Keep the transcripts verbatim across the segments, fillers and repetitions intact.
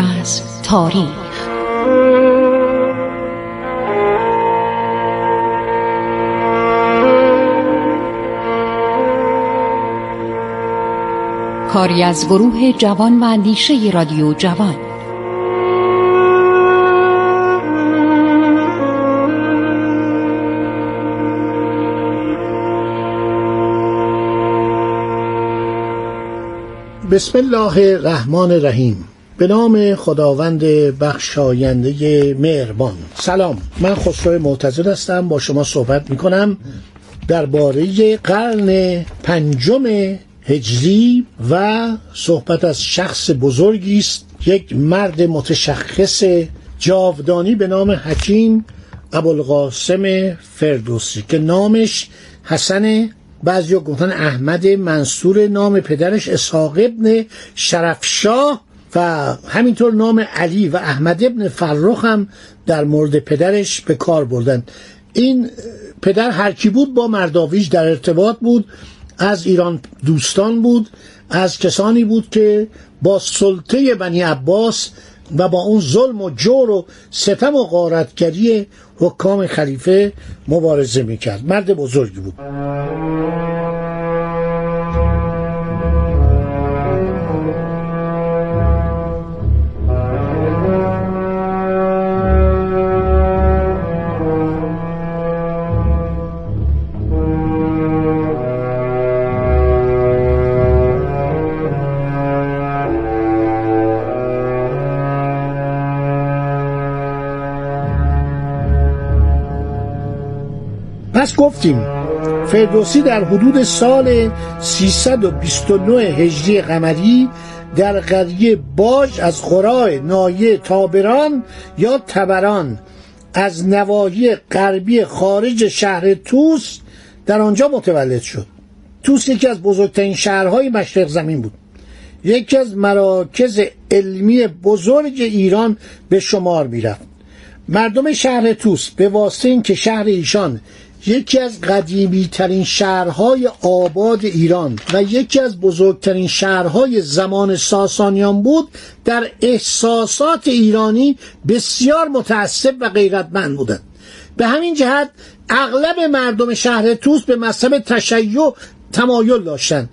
از تاریخ. کاری از گروه جوان و اندیشه رادیو جوان. بسم الله الرحمن الرحیم. به نام خداوند بخشاینده مهربان. سلام، من خسرو معتضد هستم، با شما صحبت می کنم درباره قرن پنجم هجری و صحبت از شخص بزرگی است، یک مرد متشخص جاودانی به نام حکیم ابوالقاسم فردوسی که نامش حسن، بعضیا گفتن احمد، منصور، نام پدرش اسحاق ابن شرفشاه و همینطور نام علی و احمد ابن فرخ هم در مورد پدرش به کار بردن. این پدر هر کی بود با مرداویج در ارتباط بود، از ایران دوستان بود، از کسانی بود که با سلطه بنی عباس و با اون ظلم و جور و ستم و غارتگری حکام خلیفه مبارزه میکرد. مرد بزرگی بود. پس گفتیم فردوسی در حدود سال سیصد و بیست و نه هجری قمری در قریه باج از قرای نایه تابران یا تبران از نواحی غربی خارج شهر توس در آنجا متولد شد. توس یکی از بزرگترین شهرهای مشرق زمین بود، یکی از مراکز علمی بزرگ ایران به شمار می‌رفت. مردم شهر توس به واسطه اینکه شهر ایشان یکی از قدیمی ترین شهرهای آباد ایران و یکی از بزرگترین شهرهای زمان ساسانیان بود، در احساسات ایرانی بسیار متعصب و غیرتمند بودند. به همین جهت اغلب مردم شهر توس به مذهب تشیع تمایل داشتند.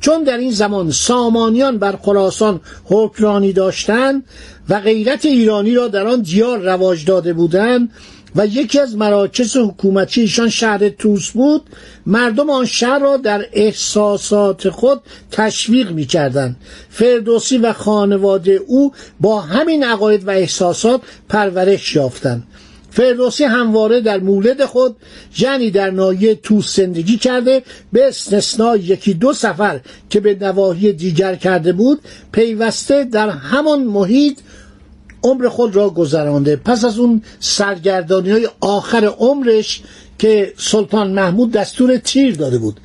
چون در این زمان سامانیان بر خراسان حکمرانی داشتند و غیرت ایرانی را در آن دیار رواج داده بودند و یکی از مراکز حکومتی ایشان شهر توس بود، مردم آن شهر را در احساسات خود تشویق می کردند. فردوسی و خانواده او با همین عقاید و احساسات پرورش یافتند. فردوسی همواره در مولد خود یعنی در ناحیه توس زندگی کرده، به استثنای یکی دو سفر که به نواحی دیگر کرده بود پیوسته در همان محیط عمر خود را گذرانده. پس از اون سرگردانی های آخر عمرش که سلطان محمود دستور تیر داده بود،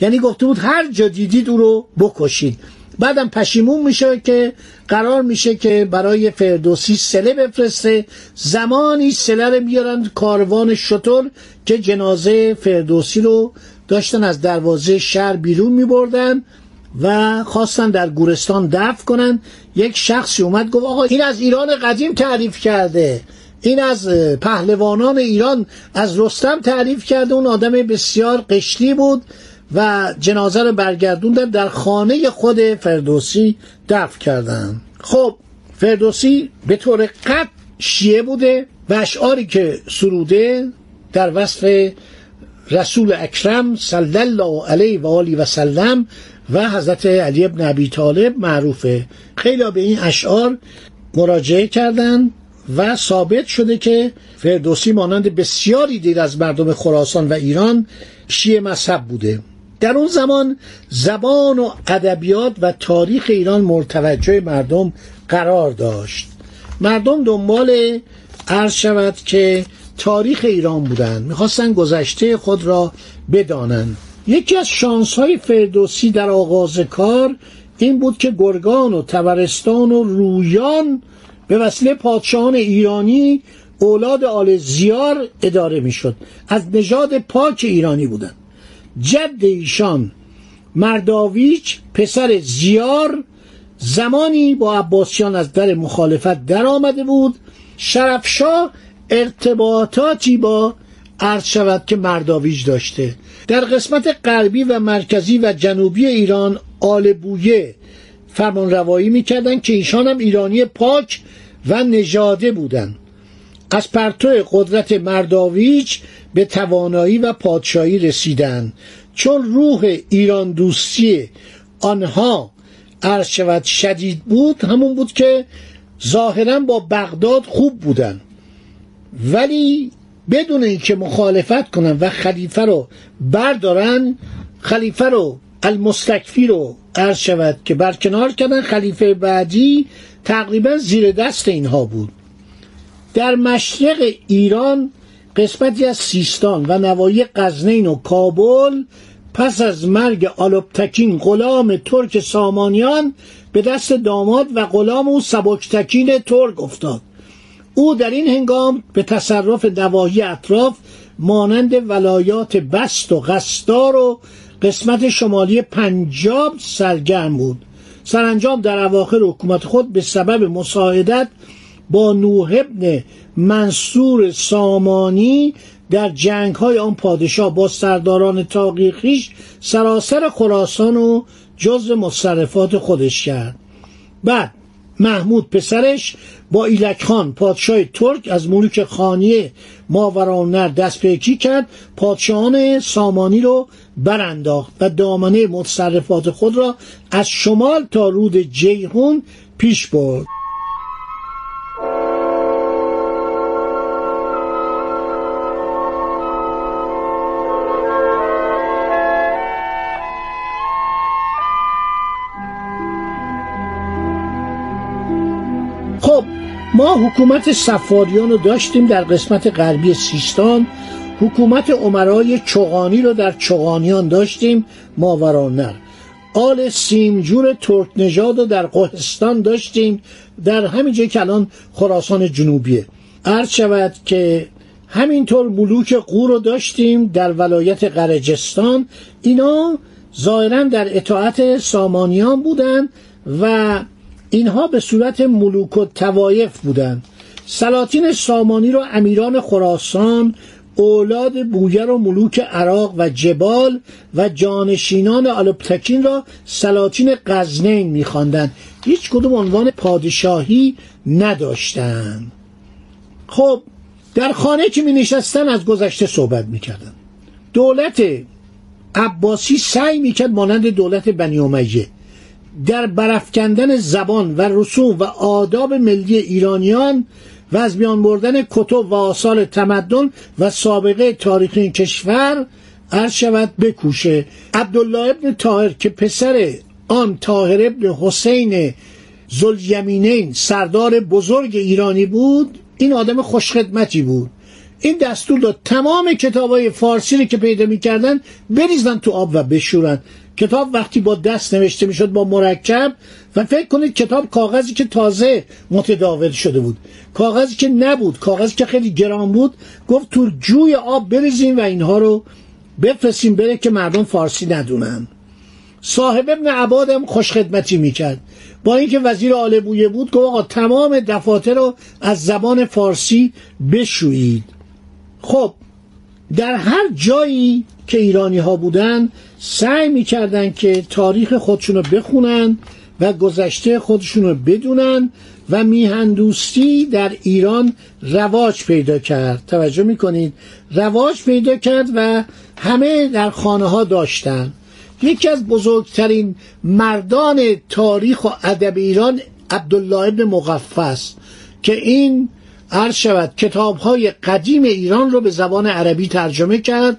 یعنی گفته بود هر جا دیدید او رو بکشید، بعدم پشیمون میشه که قرار میشه که برای فردوسی سله بفرسته. زمانی سله رو میارن کاروان شتر که جنازه فردوسی رو داشتن از دروازه شهر بیرون میبردن و خواستن در گورستان دفن کنن. یک شخصی اومد گفت آقا این از ایران قدیم تعریف کرده، این از پهلوانان ایران، از رستم تعریف کرده. اون آدم بسیار قشری بود و جنازه رو برگردوندن در خانه خود فردوسی دفن کردن. خب فردوسی به طور قطع شیعه بوده و اشعاری که سروده در وصف رسول اکرم صلی الله علیه و آله و سلم و حضرت علی بن ابی طالب معروفه. خیلی به این اشعار مراجعه کردند و ثابت شده که فردوسی مانند بسیاری دیگر از مردم خراسان و ایران شیعه مذهب بوده. در اون زمان زبان و ادبیات و تاریخ ایران مورد توجه مردم قرار داشت. مردم دنبال عرض شود که تاریخ ایران بودن، میخواستن گذشته خود را بدانن. یکی از شانس‌های فردوسی در آغاز کار این بود که گرگان و تبرستان و رویان به وسیله پادشاهان ایرانی اولاد آل زیار اداره میشد، از نژاد پاک ایرانی بودند. جد ایشان مرداویج پسر زیار زمانی با عباسیان از در مخالفت در آمده بود. شرفشاه ارتباطاتی با عرض شود که مرداویج داشته. در قسمت غربی و مرکزی و جنوبی ایران آل بویه فرمان روایی میکردن که ایشان هم ایرانی پاک و نژاده بودند. از پرتو قدرت مرداویج به توانایی و پادشاهی رسیدند، چون روح ایران دوستی آنها عرض شود شدید بود. همون بود که ظاهرا با بغداد خوب بودن، ولی بدون اینکه مخالفت کنن و خلیفه رو بردارن، خلیفه رو المستکفی رو عرض شود که برکنار کردن. خلیفه بعدی تقریبا زیر دست اینها بود. در مشرق ایران قسمتی از سیستان و نواحی غزنین و کابل پس از مرگ آلبتکین غلام ترک سامانیان به دست داماد و غلام او سباکتکین ترک افتاد. او در این هنگام به تصرف نواحی اطراف مانند ولایات بست و قصدار و قسمت شمالی پنجاب سرگرم بود. سرانجام در اواخر حکومت خود به سبب مساعدت با نوح بن منصور سامانی در جنگ‌های آن پادشاه با سرداران تاقیخیش سراسر خراسان و جزء مصرفات خودش کرد. بعد محمود پسرش با ایلک خان پادشاه ترک از ملوک خانی ماوراءنهر دست به یکی کرد، پادشاهان سامانی رو برانداخت و دامنه مصرفات خود را از شمال تا رود جیهون پیش برد. ما حکومت صفاریان رو داشتیم در قسمت غربی سیستان، حکومت امرای چغانی رو در چغانیان داشتیم ماوراءنهر، آل سیمجور ترک نژاد رو در قهستان داشتیم، در همین جای که الان خراسان جنوبیه. عرض شود که همینطور ملوک قور رو داشتیم در ولایت غرجستان. اینا ظاهرا در اطاعت سامانیان بودن و اینها به صورت ملوک و توایف بودند. سلاطین سامانی را امیران خراسان، اولاد بویر و ملوک عراق و جبال و جانشینان آلبتکین را سلاطین غزنین می‌خواندند. هیچ کدوم عنوان پادشاهی نداشتند. خب در خانه که می‌نشستن از گذشته صحبت می‌کردند. دولت عباسی سعی می‌کرد مانند دولت بنی امیه در برافکندن زبان و رسوم و آداب ملی ایرانیان و از میان بردن کتب و آثار تمدن و سابقه تاریخی این کشور عرض شود بکوشه. عبدالله ابن طاهر که پسر آن طاهر ابن حسین ذوالیمینین سردار بزرگ ایرانی بود، این آدم خوشخدمتی بود. این دستور داد تمام کتاب‌های فارسی رو که پیدا می‌کردن بریزن تو آب و بشورن. کتاب وقتی با دست نوشته میشد با مرکب، و فکر کنید کتاب کاغذی که تازه متداول شده بود، کاغذی که نبود، کاغذی که خیلی گران بود، گفت تو جوی آب بریزیم و اینها رو بفرستیم بره که مردم فارسی ندونن. صاحب ابن عباد هم خوشخدمتی میکرد. با اینکه وزیر آل بویه بود گفت آقا تمام دفاتر رو از زبان فارسی بشویید. خب در هر جایی که ایرانی ها بودن سعی میکردن که تاریخ خودشون رو بخونن و گذشته خودشون رو بدونن و میهندوستی در ایران رواج پیدا کرد. توجه میکنید، رواج پیدا کرد و همه در خانه ها داشتن. یکی از بزرگترین مردان تاریخ و ادب ایران عبدالله ابن مقفع است که این عرض شود کتاب‌های قدیم ایران رو به زبان عربی ترجمه کرد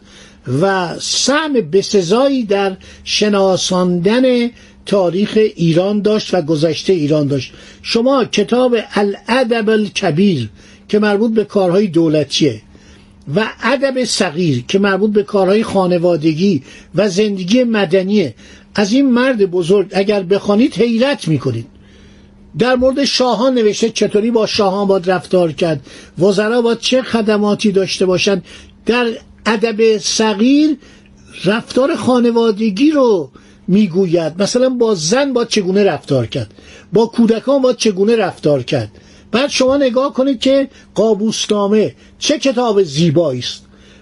و سهم بسزایی در شناساندن تاریخ ایران داشت و گذشته ایران داشت. شما کتاب الادب الکبیر که مربوط به کارهای دولتیه و ادب صغیر که مربوط به کارهای خانوادگی و زندگی مدنیه از این مرد بزرگ اگر بخوانید حیرت می‌کنید. در مورد شاهان نوشته چطوری با شاهان باید رفتار کرد، وزرا باید چه خدماتی داشته باشند. در ادب صغیر رفتار خانوادگی رو میگوید، مثلا با زن باید چگونه رفتار کرد، با کودکان باید چگونه رفتار کرد. بعد شما نگاه کنید که قابوسنامه چه کتاب زیبایی است.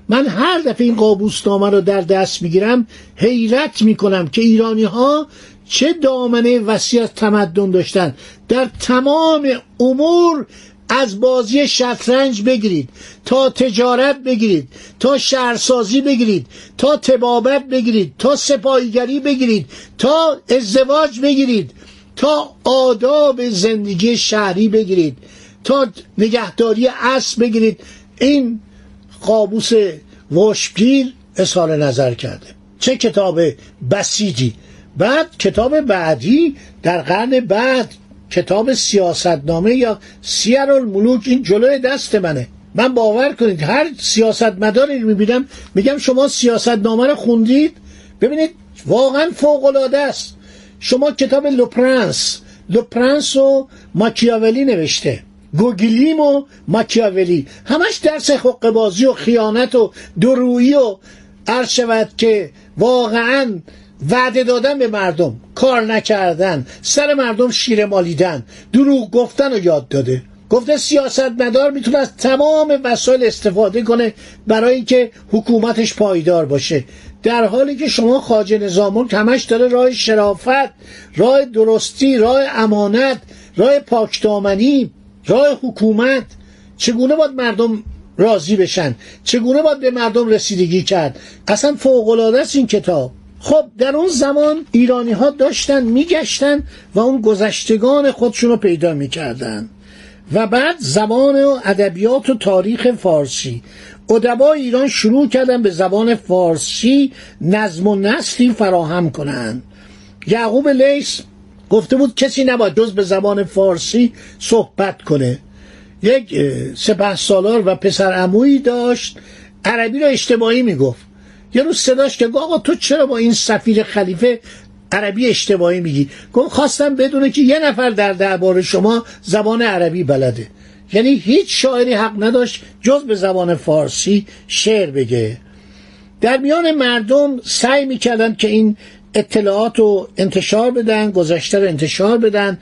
من هر دفعه این قابوسنامه رو در دست میگیرم حیرت میکنم که ایرانی ها چه دامنه وسیع از تمدن داشتن. در تمام امور، از بازی شطرنج بگیرید تا تجارت بگیرید، تا شهرسازی بگیرید، تا طبابت بگیرید، تا سپاهیگری بگیرید، تا ازدواج بگیرید، تا آداب زندگی شهری بگیرید، تا نگهداری اسب بگیرید. این قابوس وشپیر اظهار نظر کرده. چه کتاب بسیجی. بعد کتاب بعدی در قرن بعد کتاب سیاستنامه یا سیر الملوک، این جلوی دست منه. من باور کنید هر سیاستمداری رو میبینم میگم شما سیاستنامه رو خوندید؟ ببینید واقعا فوق‌العاده است. شما کتاب لوپرنس، لوپرنس و ماکیاولی نوشته، گوگلیمو ماکیاولی، همش درس حقه‌بازی و خیانت و دورویی و عرض شود که واقعا وعده دادن به مردم، کار نکردن، سر مردم شیر مالیدن، دروغ گفتن رو یاد داده. گفته سیاستمدار میتونه از تمام وسایل استفاده کنه برای اینکه حکومتش پایدار باشه، در حالی که شما خاجه نظام همش داره راه شرافت، راه درستی، راه امانت، راه پاکدامنی، راه حکومت، چگونه باید مردم راضی بشن، چگونه باید به مردم رسیدگی کرد. اصلا فوق‌العاده است این کتاب. خب در اون زمان ایرانی ها داشتن میگشتن و اون گذشتگان خودشون رو پیدا میکردن. و بعد زبان و ادبیات و تاریخ فارسی، ادبای ایران شروع کردن به زبان فارسی نظم و نثری فراهم کنن. یعقوب لیس گفته بود کسی نباید جز به زبان فارسی صحبت کنه. یک سپهسالار و پسر عمویی داشت، عربی رو اجتماعی میگفت. یه روز صداش که آقا تو چرا با این سفیر خلیفه عربی اشتباهی میگی؟ گفت خواستم بدونه که یه نفر در دربار شما زبان عربی بلده. یعنی هیچ شاعری حق نداشت جز به زبان فارسی شعر بگه. در میان مردم سعی میکردن که این اطلاعات رو انتشار بدن، گذشته رو انتشار بدن،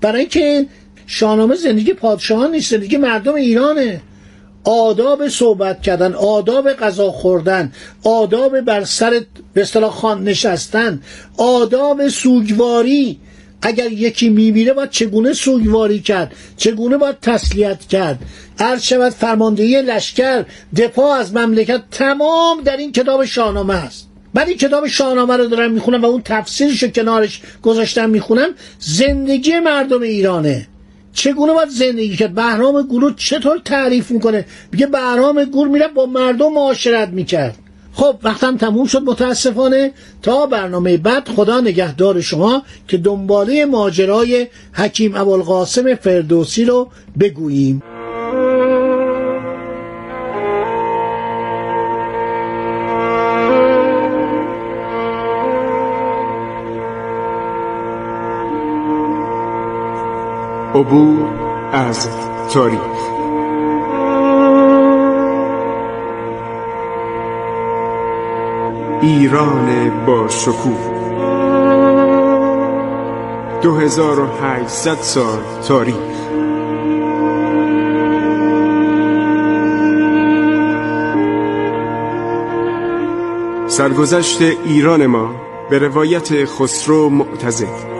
برای که شاهنامه زندگی پادشاهان نیست، زندگی مردم ایرانه. آداب صحبت کردن، آداب غذا خوردن، آداب بر سر به اصطلاح خان نشستن، آداب سوگواری، اگر یکی میمیره باید چگونه سوگواری کرد، چگونه باید تسلیت کرد، عرض شود فرماندهی لشکر، دفاع از مملکت، تمام در این کتاب شاهنامه است. من این کتاب شاهنامه رو دارم میخونم و اون تفسیرش رو کنارش گذاشتم میخونم. زندگی مردم ایرانه، چگونه باید زندگی کرد. بهرام گور چطور تعریف میکنه؟ میگه بهرام گور میره با مردم معاشرت میکرد. خب وقتم تموم شد متاسفانه. تا برنامه بعد خدا نگهدار شما که دنباله ماجرای حکیم ابوالقاسم فردوسی رو بگوییم. عبور از تاریخ. ایران با شکوه، دو هزار و هشتصد سال تاریخ. سرگذشت ایران ما به روایت خسرو معتضد.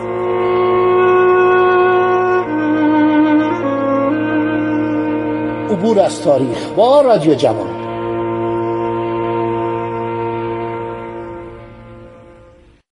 عبور از تاریخ با رادیو جوان.